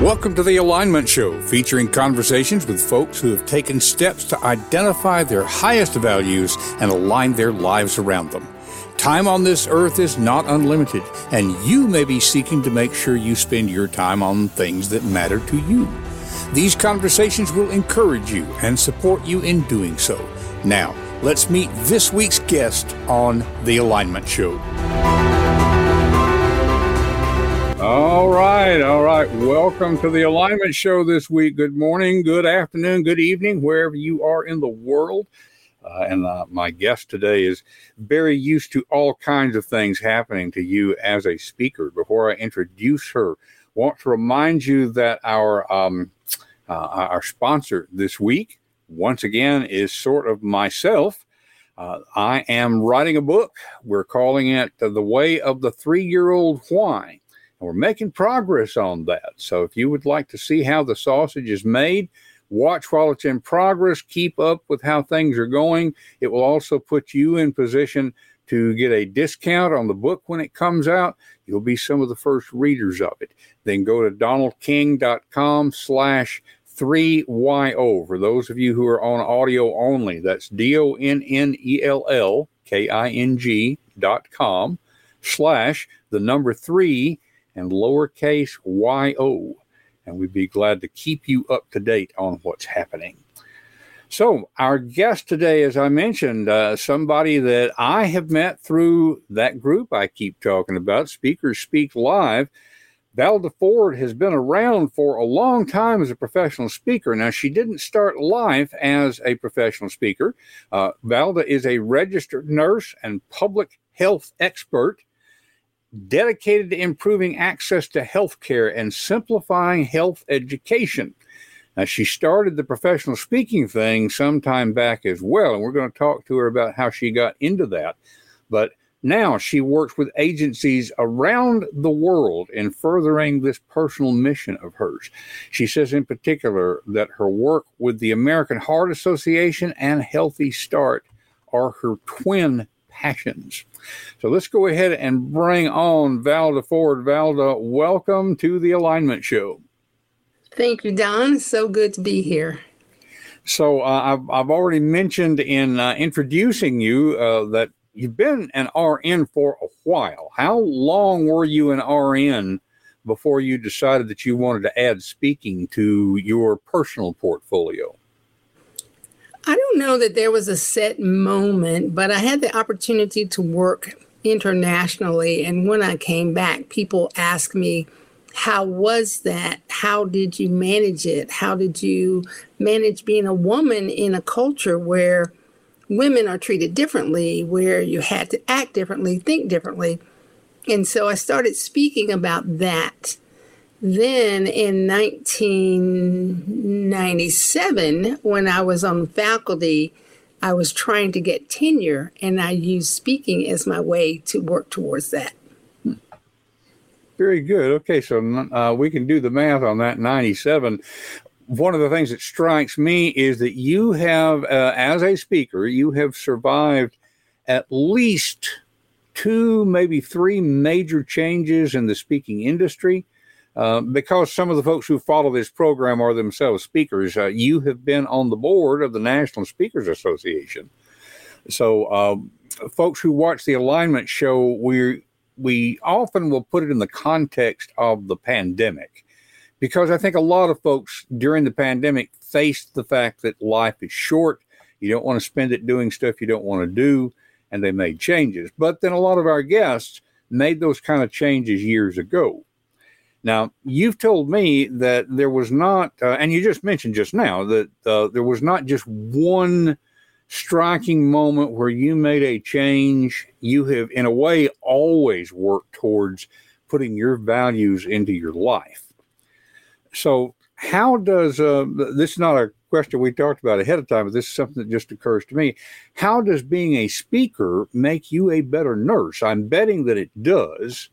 Welcome to The Alignment Show, featuring conversations with folks who have taken steps to identify their highest values and align their lives around them. Time on this earth is not unlimited, and you may be seeking to make sure you spend your time on things that matter to you. These conversations will encourage you and support you in doing so. Now, let's meet this week's guest on The Alignment Show. All right. Welcome to The Alignment Show this week. Good morning, good afternoon, good evening, wherever you are in the world. My guest today is very used to all kinds of things happening to you as a speaker. Before I introduce her, want to remind you that our sponsor this week, once again, is sort of myself. I am writing a book. We're calling it The Way of the Three-Year-Old Why. And we're making progress on that. So if you would like to see how the sausage is made, watch while it's in progress. Keep up with how things are going. It will also put you in position to get a discount on the book when it comes out. You'll be some of the first readers of it. Then go to donnellking.com/3YO. For those of you who are on audio only, that's donnellking.com/3YO. And we'd be glad to keep you up to date on what's happening. So our guest today, as I mentioned, somebody that I have met through that group I keep talking about, Speakers Speak Live. Valda Ford has been around for a long time as a professional speaker. Now, she didn't start life as a professional speaker. Valda is a registered nurse and public health expert, dedicated to improving access to healthcare and simplifying health education. Now, she started the professional speaking thing sometime back as well, and we're going to talk to her about how she got into that. But now she works with agencies around the world in furthering this personal mission of hers. She says in particular that her work with the American Heart Association and Healthy Start are her twin passions. So let's go ahead and bring on Valda Ford. Valda, welcome to The Alignment Show. Thank you, Don. It's so good to be here. So I've already mentioned in introducing you that you've been an RN for a while. How long were you an RN before you decided that you wanted to add speaking to your personal portfolio? I don't know that there was a set moment, but I had the opportunity to work internationally. And when I came back, people asked me, how was that? How did you manage it? How did you manage being a woman in a culture where women are treated differently, where you had to act differently, think differently? And so I started speaking about that. Then in 1997, when I was on faculty, I was trying to get tenure, and I used speaking as my way to work towards that. Very good. Okay, so we can do the math on that, 97. One of the things that strikes me is that you have, as a speaker, you have survived at least 2, maybe 3 major changes in the speaking industry. Because some of the folks who follow this program are themselves speakers, you have been on the board of the National Speakers Association. So folks who watch The Alignment Show, we often will put it in the context of the pandemic, because I think a lot of folks during the pandemic faced the fact that life is short. You don't want to spend it doing stuff you don't want to do, and they made changes. But then a lot of our guests made those kind of changes years ago. Now, you've told me that there was not, and you just mentioned just now, that there was not just one striking moment where you made a change. You have, in a way, always worked towards putting your values into your life. So how does, this is not a question we talked about ahead of time, but this is something that just occurs to me. How does being a speaker make you a better nurse? I'm betting that it does.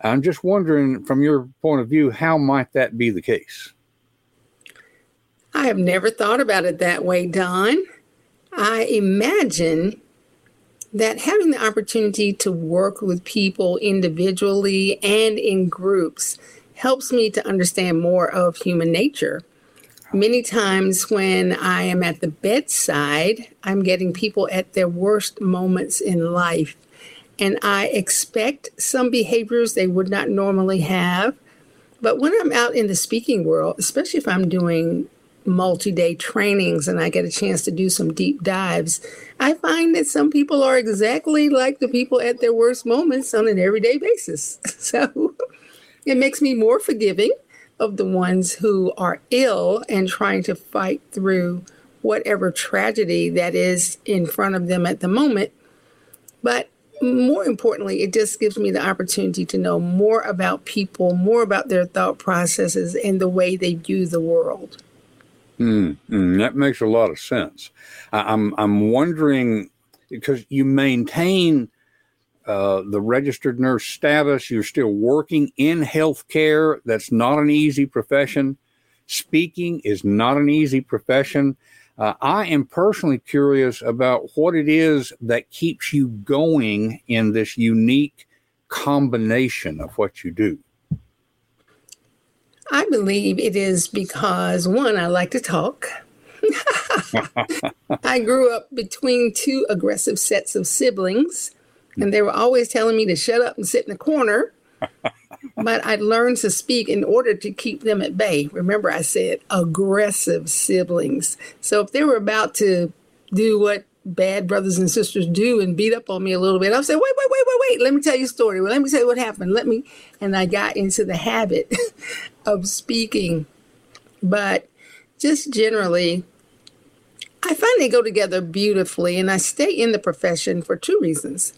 I'm just wondering, from your point of view, how might that be the case? I have never thought about it that way, Don. I imagine that having the opportunity to work with people individually and in groups helps me to understand more of human nature. Many times when I am at the bedside, I'm getting people at their worst moments in life. And I expect some behaviors they would not normally have. But when I'm out in the speaking world, especially if I'm doing multi-day trainings and I get a chance to do some deep dives, I find that some people are exactly like the people at their worst moments on an everyday basis. So it makes me more forgiving of the ones who are ill and trying to fight through whatever tragedy that is in front of them at the moment. But more importantly, it just gives me the opportunity to know more about people, more about their thought processes and the way they view the world. That makes a lot of sense. I'm wondering, because you maintain the registered nurse status, you're still working in healthcare. That's not an easy profession. Speaking is not an easy profession. I am personally curious about what it is that keeps you going in this unique combination of what you do. I believe it is because, one, I like to talk. I grew up between two aggressive sets of siblings, and they were always telling me to shut up and sit in the corner. But I learned to speak in order to keep them at bay. Remember, I said aggressive siblings. So if they were about to do what bad brothers and sisters do and beat up on me a little bit, I'll say, wait, let me tell you a story. Let me tell you what happened. And I got into the habit of speaking. But just generally, I find they go together beautifully, and I stay in the profession for two reasons.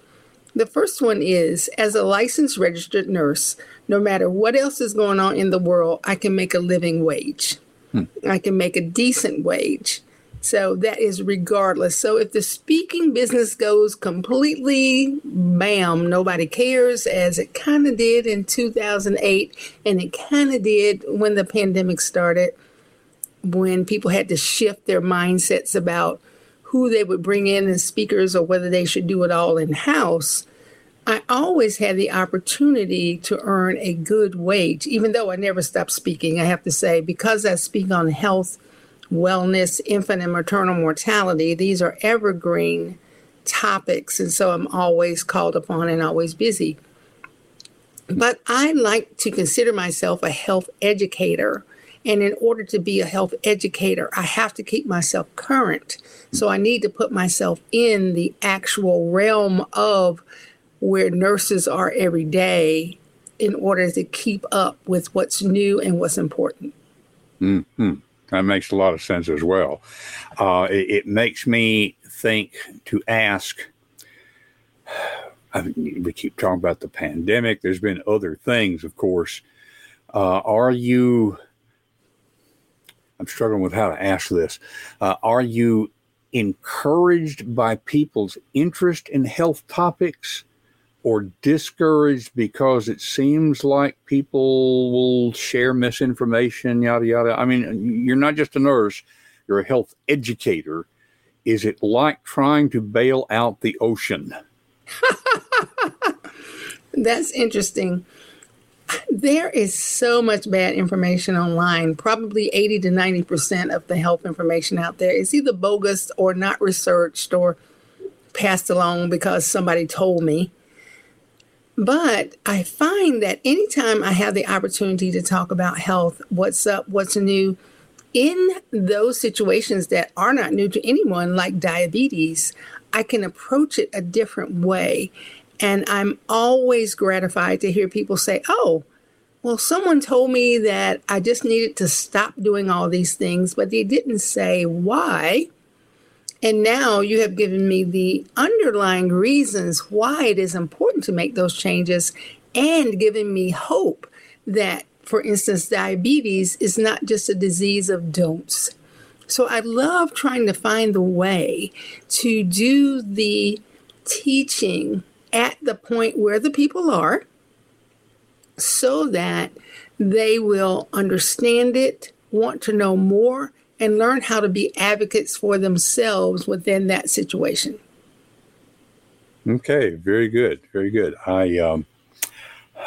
The first one is, as a licensed registered nurse, no matter what else is going on in the world, I can make a living wage. I can make a decent wage. So that is regardless. So if the speaking business goes completely bam, nobody cares, as it kind of did in 2008, and it kind of did when the pandemic started, when people had to shift their mindsets about who they would bring in as speakers or whether they should do it all in-house, I always had the opportunity to earn a good wage, even though I never stopped speaking, I have to say, because I speak on health, wellness, infant and maternal mortality. These are evergreen topics, and so I'm always called upon and always busy. But I like to consider myself a health educator. And in order to be a health educator, I have to keep myself current. So I need to put myself in the actual realm of where nurses are every day in order to keep up with what's new and what's important. That makes a lot of sense as well. It makes me think to ask, I mean, we keep talking about the pandemic. There's been other things, of course. I'm struggling with how to ask this. Are you encouraged by people's interest in health topics or discouraged because it seems like people will share misinformation, yada, yada? I mean, you're not just a nurse, you're a health educator. Is it like trying to bail out the ocean? That's interesting. There is so much bad information online. Probably 80 to 90% of the health information out there is either bogus or not researched or passed along because somebody told me. But I find that anytime I have the opportunity to talk about health, what's up, what's new, in those situations that are not new to anyone, like diabetes, I can approach it a different way. And I'm always gratified to hear people say, oh, well, someone told me that I just needed to stop doing all these things, but they didn't say why. And now you have given me the underlying reasons why it is important to make those changes and given me hope that, for instance, diabetes is not just a disease of don'ts. So I love trying to find the way to do the teaching at the point where the people are so that they will understand it, want to know more, and learn how to be advocates for themselves within that situation. Okay, very good, very good.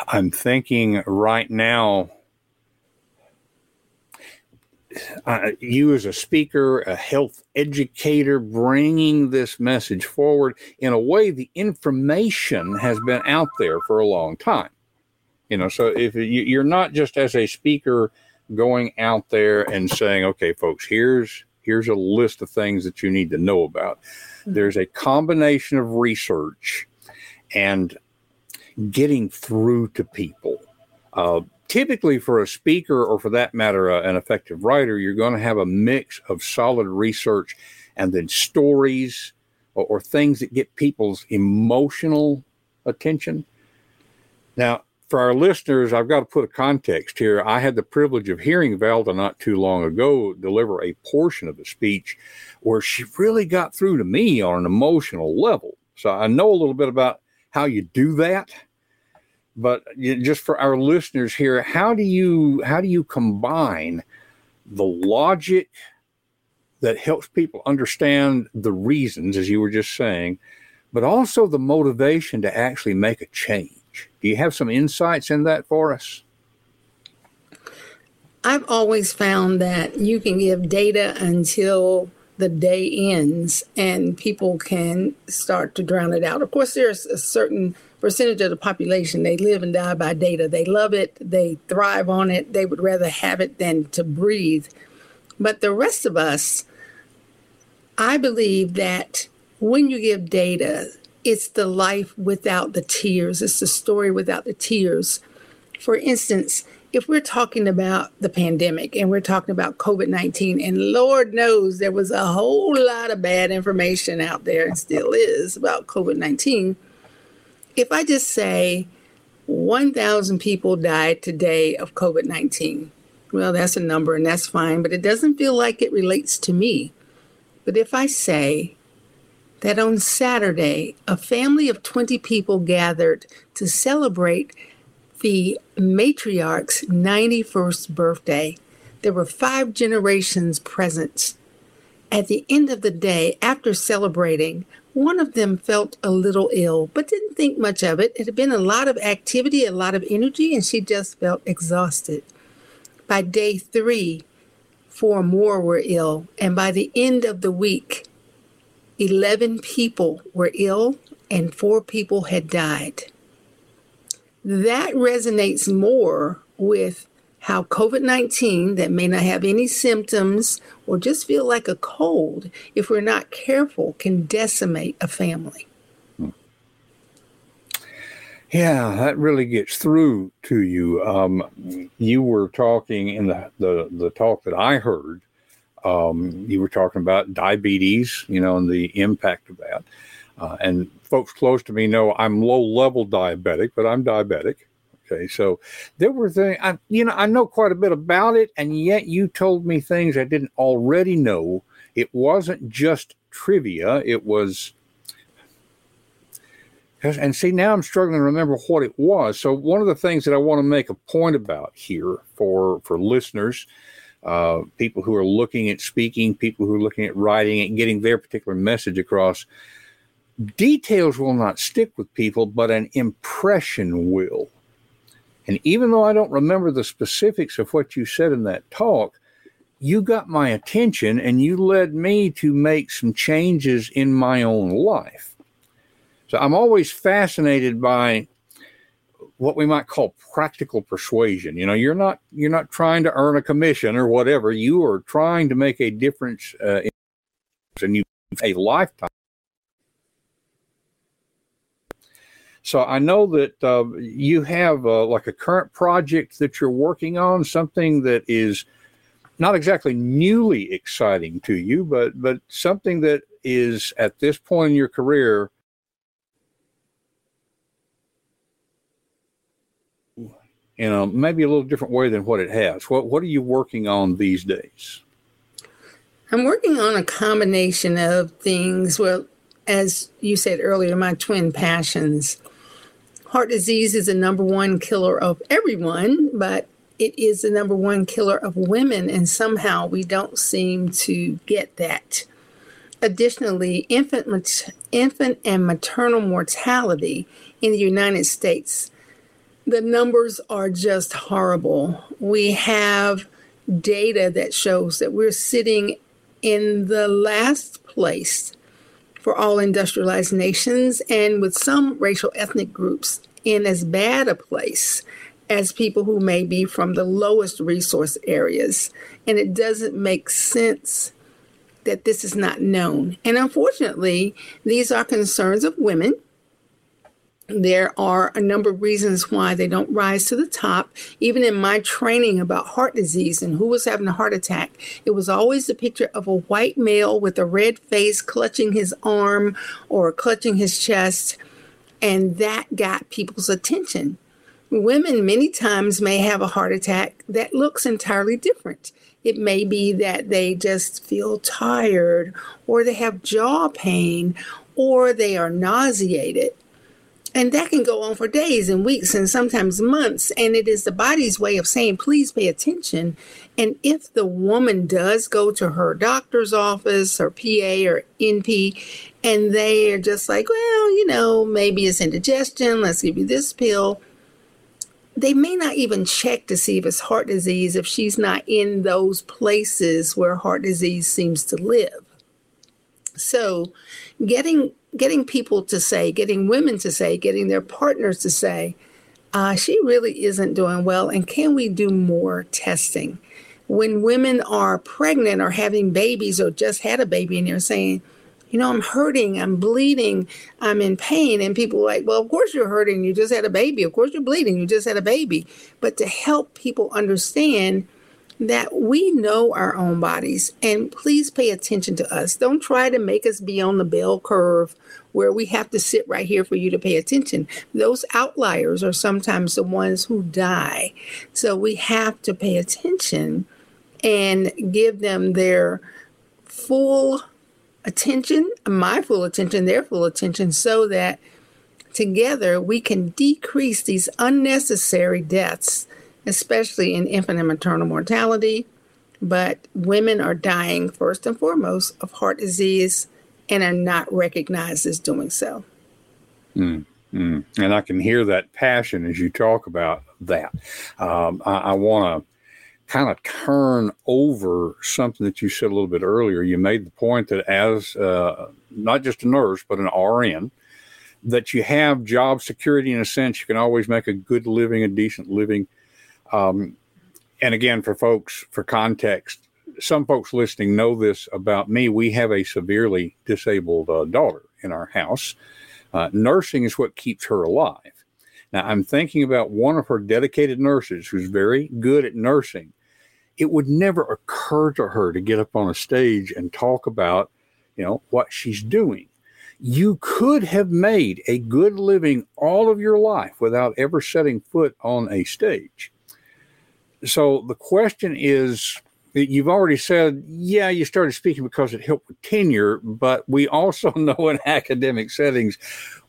I'm thinking right now you as a speaker, a health educator, bringing this message forward. In a way, the information has been out there for a long time. You know, so if you're not just as a speaker going out there and saying, okay, folks, here's a list of things that you need to know about. There's a combination of research and getting through to people. Typically for a speaker, or for that matter, an effective writer, you're going to have a mix of solid research and then stories or things that get people's emotional attention. Now, for our listeners, I've got to put a context here. I had the privilege of hearing Valda not too long ago deliver a portion of a speech where she really got through to me on an emotional level. So I know a little bit about how you do that, but just for our listeners here, how do you combine the logic that helps people understand the reasons, as you were just saying, but also the motivation to actually make a change? Do you have some insights in that for us? I've always found that you can give data until the day ends and people can start to drown it out. Of course, there's a certain percentage of the population. They live and die by data. They love it. They thrive on it. They would rather have it than to breathe. But the rest of us, I believe that when you give data, it's the life without the tears. It's the story without the tears. For instance, if we're talking about the pandemic and we're talking about COVID-19, and Lord knows there was a whole lot of bad information out there and still is about COVID-19. If I just say 1,000 people died today of COVID-19, well, that's a number and that's fine, but it doesn't feel like it relates to me. But if I say that on Saturday, a family of 20 people gathered to celebrate the matriarch's 91st birthday. There were 5 generations present. At the end of the day, after celebrating, one of them felt a little ill, but didn't think much of it. It had been a lot of activity, a lot of energy, and she just felt exhausted. By day 3, 4 more were ill, and by the end of the week, 11 people were ill and 4 people had died. That resonates more with how COVID-19, that may not have any symptoms or just feel like a cold, if we're not careful, can decimate a family. Yeah, that really gets through to you. You were talking in the talk that I heard, you were talking about diabetes, you know, and the impact of that. And folks close to me know I'm low-level diabetic, but I'm diabetic. Okay, so there were things, I know quite a bit about it, and yet you told me things I didn't already know. It wasn't just trivia. It was, and see, now I'm struggling to remember what it was. So one of the things that I want to make a point about here for listeners, people who are looking at speaking, people who are looking at writing and getting their particular message across. Details will not stick with people, but an impression will. And even though I don't remember the specifics of what you said in that talk, you got my attention and you led me to make some changes in my own life. So I'm always fascinated by what we might call practical persuasion. You know, you're not trying to earn a commission or whatever. You are trying to make a difference in a lifetime. So I know that you have like a current project that you're working on, something that is not exactly newly exciting to you, but something that is at this point in your career in maybe a little different way than what it has. What are you working on these days? I'm working on a combination of things. Well, as you said earlier, my twin passions. Heart disease is the number one killer of everyone, but it is the number one killer of women, and somehow we don't seem to get that. Additionally, infant and maternal mortality in the United States, the numbers are just horrible. We have data that shows that we're sitting in the last place for all industrialized nations, and with some racial ethnic groups in as bad a place as people who may be from the lowest resource areas. And it doesn't make sense that this is not known. And unfortunately, these are concerns of women. There are a number of reasons why they don't rise to the top. Even in my training about heart disease and who was having a heart attack, it was always the picture of a white male with a red face clutching his arm or clutching his chest, and that got people's attention. Women many times may have a heart attack that looks entirely different. It may be that they just feel tired, or they have jaw pain, or they are nauseated. And that can go on for days and weeks and sometimes months. And it is the body's way of saying, please pay attention. And if the woman does go to her doctor's office or PA or NP, and they are just like, well, you know, maybe it's indigestion. Let's give you this pill. They may not even check to see if it's heart disease if she's not in those places where heart disease seems to live. So getting people to say, getting women to say, getting their partners to say, she really isn't doing well, and can we do more testing? When women are pregnant or having babies or just had a baby and they're saying, you know, I'm hurting, I'm bleeding, I'm in pain. And people are like, well, of course you're hurting. You just had a baby. Of course you're bleeding. You just had a baby. But to help people understand that we know our own bodies, and please pay attention to us. Don't try to make us be on the bell curve where we have to sit right here for you to pay attention. Those outliers are sometimes the ones who die. So we have to pay attention and give them their full attention, my full attention, their full attention, so that together we can decrease these unnecessary deaths, especially in infant and maternal mortality. But women are dying first and foremost of heart disease and are not recognized as doing so. Mm-hmm. And I can hear that passion as you talk about that. I want to kind of turn over something that you said a little bit earlier. You made the point that as not just a nurse, but an RN, that you have job security in a sense. You can always make a good living, a decent living. And again, for folks, for context, some folks listening know this about me. We have a severely disabled daughter in our house. Nursing is what keeps her alive. Now, I'm thinking about one of her dedicated nurses who's very good at nursing. It would never occur to her to get up on a stage and talk about, you know, what she's doing. You could have made a good living all of your life without ever setting foot on a stage. So the question is, you've already said, yeah, you started speaking because it helped with tenure, but we also know in academic settings,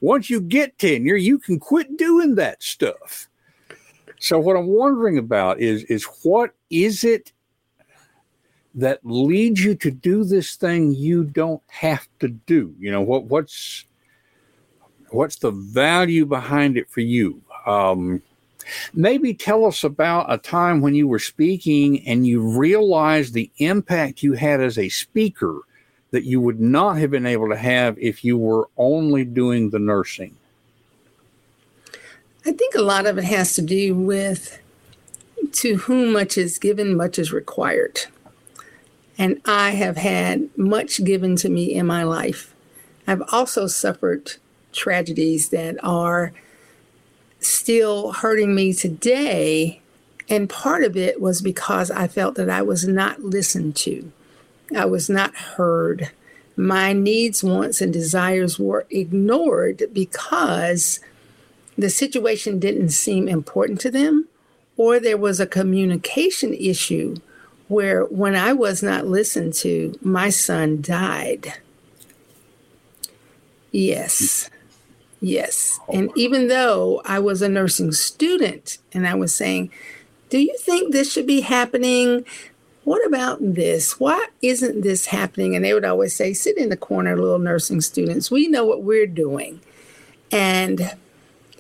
once you get tenure, you can quit doing that stuff. So what I'm wondering about is what is it that leads you to do this thing you don't have to do? You know, what's the value behind it for you? Maybe tell us about a time when you were speaking and you realized the impact you had as a speaker that you would not have been able to have if you were only doing the nursing. I think a lot of it has to do with to whom much is given, much is required. And I have had much given to me in my life. I've also suffered tragedies that are still hurting me today, and part of it was because I felt that I was not listened to. I was not heard. My needs, wants, and desires were ignored because the situation didn't seem important to them, or there was a communication issue where when I was not listened to, my son died. Yes. Yes. And even though I was a nursing student and I was saying, do you think this should be happening? What about this? Why isn't this happening? And they would always say, sit in the corner, little nursing students. We know what we're doing. And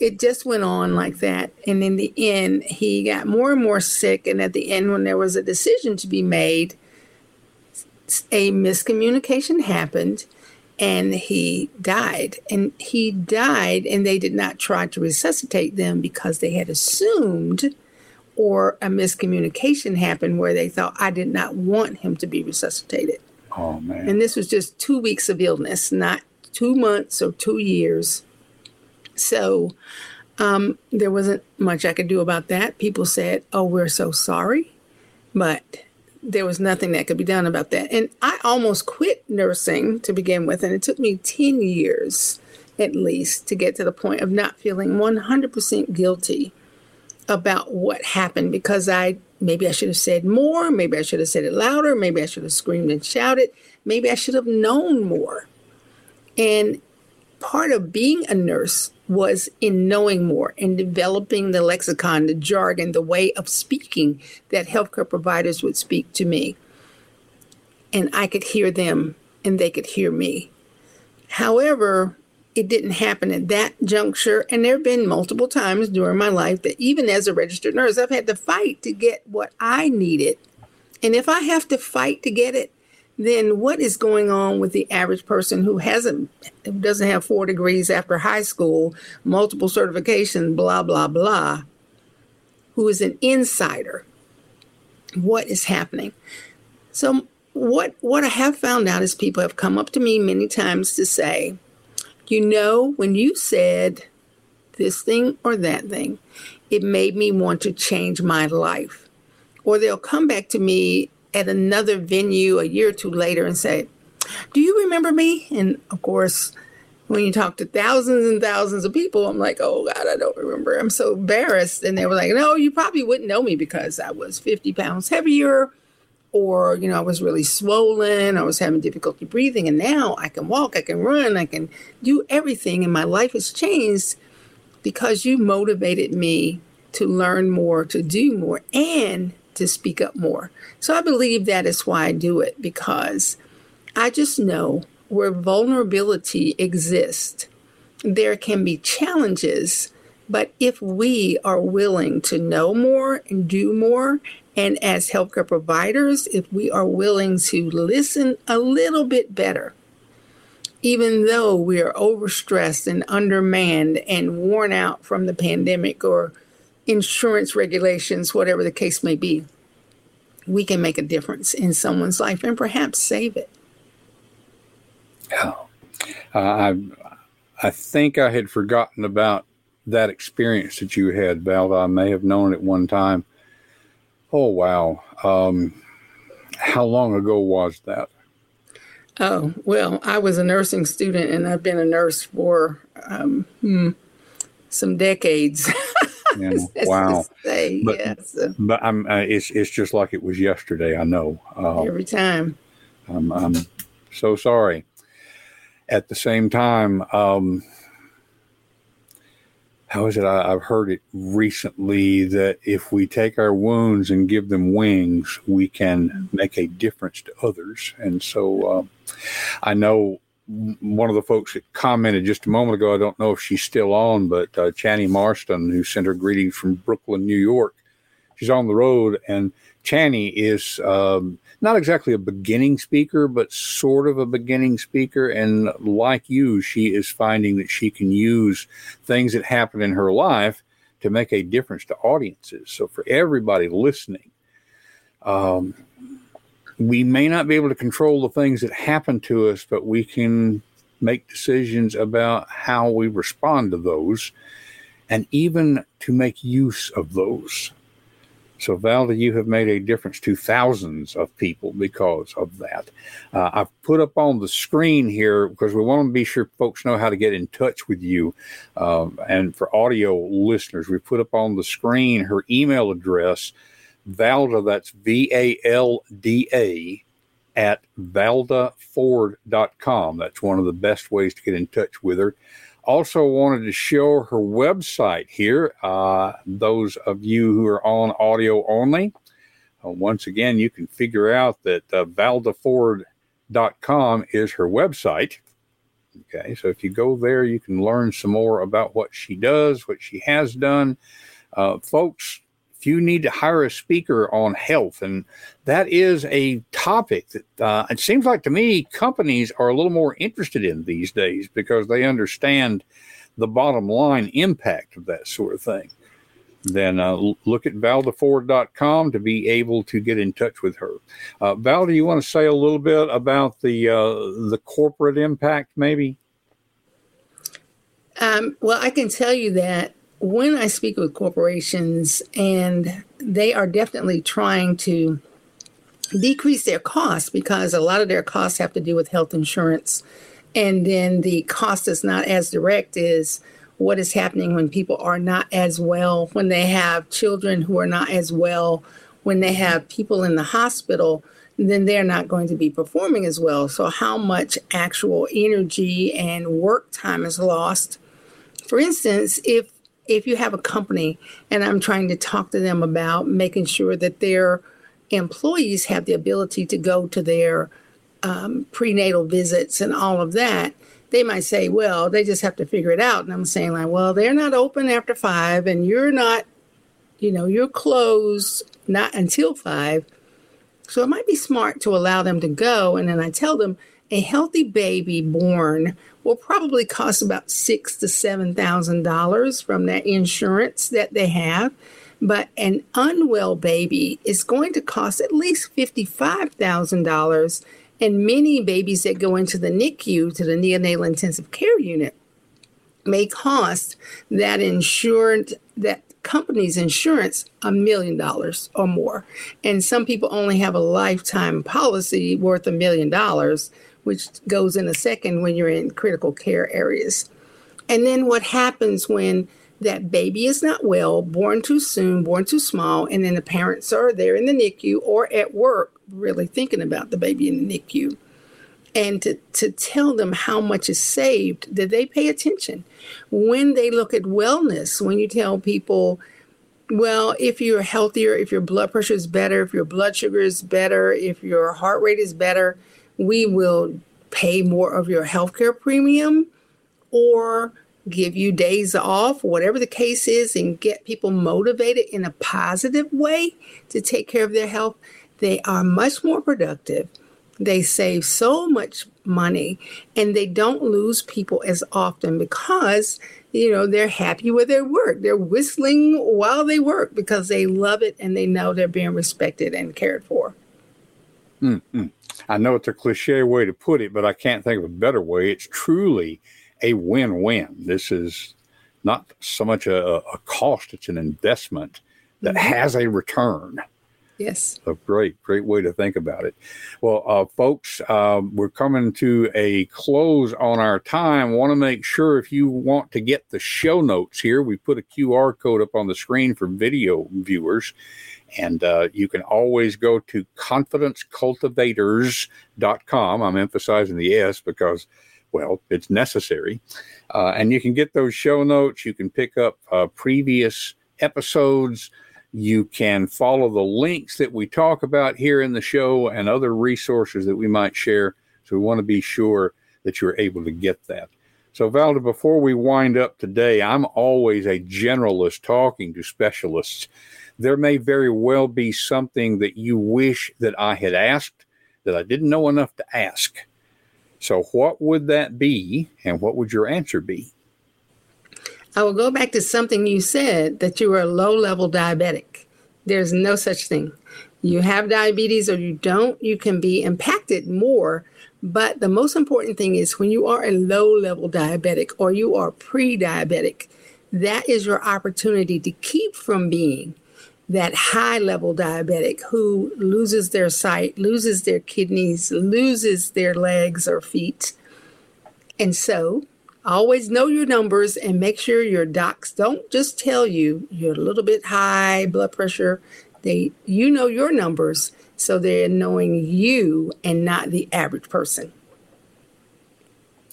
it just went on like that. And in the end, he got more and more sick. And at the end, when there was a decision to be made, a miscommunication happened and he died. And he died, and they did not try to resuscitate them because they had assumed, or a miscommunication happened where they thought, I did not want him to be resuscitated. Oh, man. And this was just 2 weeks of illness, not 2 months or 2 years. So there wasn't much I could do about that. People said, oh, we're so sorry. But there was nothing that could be done about that. And I almost quit nursing to begin with. And it took me 10 years at least to get to the point of not feeling 100% guilty about what happened, because maybe I should have said more. Maybe I should have said it louder. Maybe I should have screamed and shouted. Maybe I should have known more. And part of being a nurse was in knowing more and developing the lexicon, the jargon, the way of speaking that healthcare providers would speak to me. And I could hear them and they could hear me. However, it didn't happen at that juncture. And there have been multiple times during my life that even as a registered nurse, I've had to fight to get what I needed. And if I have to fight to get it, then what is going on with the average person who doesn't have 4 degrees after high school, multiple certifications, blah, blah, blah, who is an insider? What is happening? So what I have found out is people have come up to me many times to say, you know, when you said this thing or that thing, it made me want to change my life. Or they'll come back to me at another venue a year or two later and say, do you remember me? And of course, when you talk to thousands and thousands of people, I'm like, oh God, I don't remember. I'm so embarrassed. And they were like, no, you probably wouldn't know me because I was 50 pounds heavier, or, you know, I was really swollen. I was having difficulty breathing. And now I can walk, I can run, I can do everything. And my life has changed because you motivated me to learn more, to do more, and to speak up more. So I believe that is why I do it, because I just know where vulnerability exists, there can be challenges. But if we are willing to know more and do more, and as healthcare providers, if we are willing to listen a little bit better, even though we are overstressed and undermanned and worn out from the pandemic or insurance regulations, whatever the case may be, we can make a difference in someone's life and perhaps save it. Oh, I think I had forgotten about that experience that you had, Valda. I may have known at one time. Oh, wow. How long ago was that? Oh, well, I was a nursing student, and I've been a nurse for some decades. And wow. Say, but yes. But I'm, it's just like it was yesterday. I know. Every time. I'm so sorry. At the same time, how is it? I've heard it recently that if we take our wounds and give them wings, we can make a difference to others. And so I know one of the folks that commented just a moment ago, I don't know if she's still on, but Chani Marston, who sent her greetings from Brooklyn, New York, she's on the road. And Chani is not exactly a beginning speaker, but sort of a beginning speaker. And like you, she is finding that she can use things that happen in her life to make a difference to audiences. So for everybody listening, we may not be able to control the things that happen to us, but we can make decisions about how we respond to those and even to make use of those. So, Valda, you have made a difference to thousands of people because of that. I've put up on the screen here because we want to be sure folks know how to get in touch with you. And for audio listeners, we put up on the screen her email address, Valda, that's VALDA, at valdaford.com. That's one of the best ways to get in touch with her. Also wanted to show her website here. Those of you who are on audio only, once again, you can figure out that valdaford.com is her website. Okay, so if you go there, you can learn some more about what she does, what she has done. Folks, if you need to hire a speaker on health, and that is a topic that it seems like to me companies are a little more interested in these days because they understand the bottom line impact of that sort of thing. Then look at valdaford.com to be able to get in touch with her. Valda, you want to say a little bit about the corporate impact, maybe? Well, I can tell you that when I speak with corporations, and they are definitely trying to decrease their costs because a lot of their costs have to do with health insurance, and then the cost is not as direct as what is happening when people are not as well, when they have children who are not as well, when they have people in the hospital, then they're not going to be performing as well. So how much actual energy and work time is lost? For instance, if you have a company and I'm trying to talk to them about making sure that their employees have the ability to go to their prenatal visits and all of that, they might say, well, they just have to figure it out. And I'm saying, like, well, they're not open after 5 and you're not, you're closed not until 5. So it might be smart to allow them to go. And then I tell them a healthy baby born will probably cost about $6,000 to $7,000 from that insurance that they have. But an unwell baby is going to cost at least $55,000. And many babies that go into the NICU, to the neonatal intensive care unit, may cost that company's insurance $1 million or more. And some people only have a lifetime policy worth $1 million, which goes in a second when you're in critical care areas. And then what happens when that baby is not well, born too soon, born too small, and then the parents are there in the NICU or at work really thinking about the baby in the NICU, and to tell them how much is saved, that they pay attention. When they look at wellness, when you tell people, well, if you're healthier, if your blood pressure is better, if your blood sugar is better, if your heart rate is better, we will pay more of your healthcare premium or give you days off, whatever the case is, and get people motivated in a positive way to take care of their health. They are much more productive. They save so much money, and they don't lose people as often because, they're happy with their work. They're whistling while they work because they love it and they know they're being respected and cared for. Mm-hmm. I know it's a cliche way to put it, but I can't think of a better way. It's truly a win-win. This is not so much a cost, it's an investment that has a return. Yes. So great way to think about it. Well, folks, we're coming to a close on our time. Want to make sure if you want to get the show notes here, we put a QR code up on the screen for video viewers. And you can always go to confidencecultivators.com. I'm emphasizing the S because, well, it's necessary. And you can get those show notes. You can pick up previous episodes. You can follow the links that we talk about here in the show and other resources that we might share. So we want to be sure that you're able to get that. So, Valda, before we wind up today, I'm always a generalist talking to specialists. There may very well be something that you wish that I had asked that I didn't know enough to ask. So what would that be, and what would your answer be? I will go back to something you said, that you were a low-level diabetic. There's no such thing. You have diabetes or you don't, you can be impacted more. But the most important thing is when you are a low-level diabetic or you are pre-diabetic, that is your opportunity to keep from being that high-level diabetic who loses their sight, loses their kidneys, loses their legs or feet. And so always know your numbers and make sure your docs don't just tell you you're a little bit high blood pressure. You know your numbers, so they're knowing you and not the average person.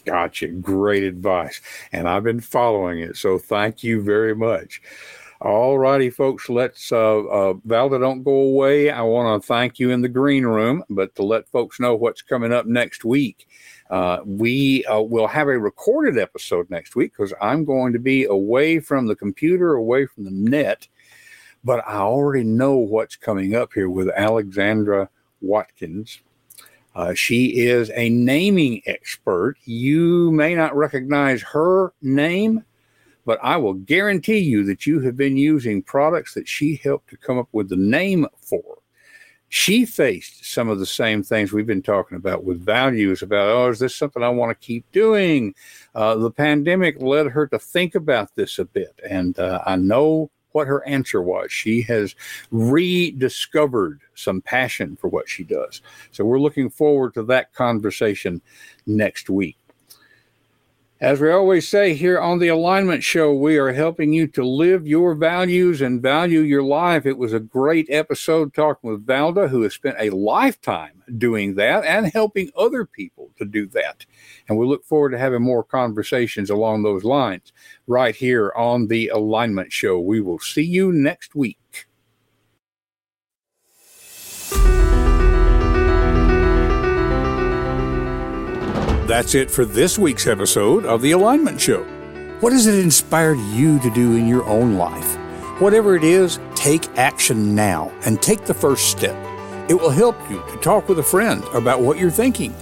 Gotcha. Great advice. And I've been following it, so thank you very much. All righty, folks, let's, Valda, don't go away. I want to thank you in the green room, but to let folks know what's coming up next week. We will have a recorded episode next week because I'm going to be away from the computer, away from the net. But I already know what's coming up here with Alexandra Watkins. She is a naming expert. You may not recognize her name, but I will guarantee you that you have been using products that she helped to come up with the name for. She faced some of the same things we've been talking about with values about, oh, is this something I want to keep doing? The pandemic led her to think about this a bit. And I know what her answer was. She has rediscovered some passion for what she does. So we're looking forward to that conversation next week. As we always say here on The Alignment Show, we are helping you to live your values and value your life. It was a great episode talking with Valda, who has spent a lifetime doing that and helping other people to do that. And we look forward to having more conversations along those lines right here on The Alignment Show. We will see you next week. That's it for this week's episode of The Alignment Show. What has it inspired you to do in your own life? Whatever it is, take action now and take the first step. It will help you to talk with a friend about what you're thinking.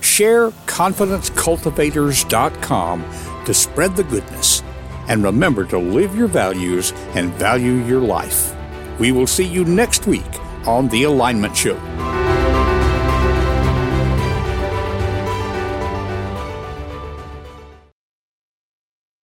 Share confidencecultivators.com to spread the goodness. And remember to live your values and value your life. We will see you next week on The Alignment Show.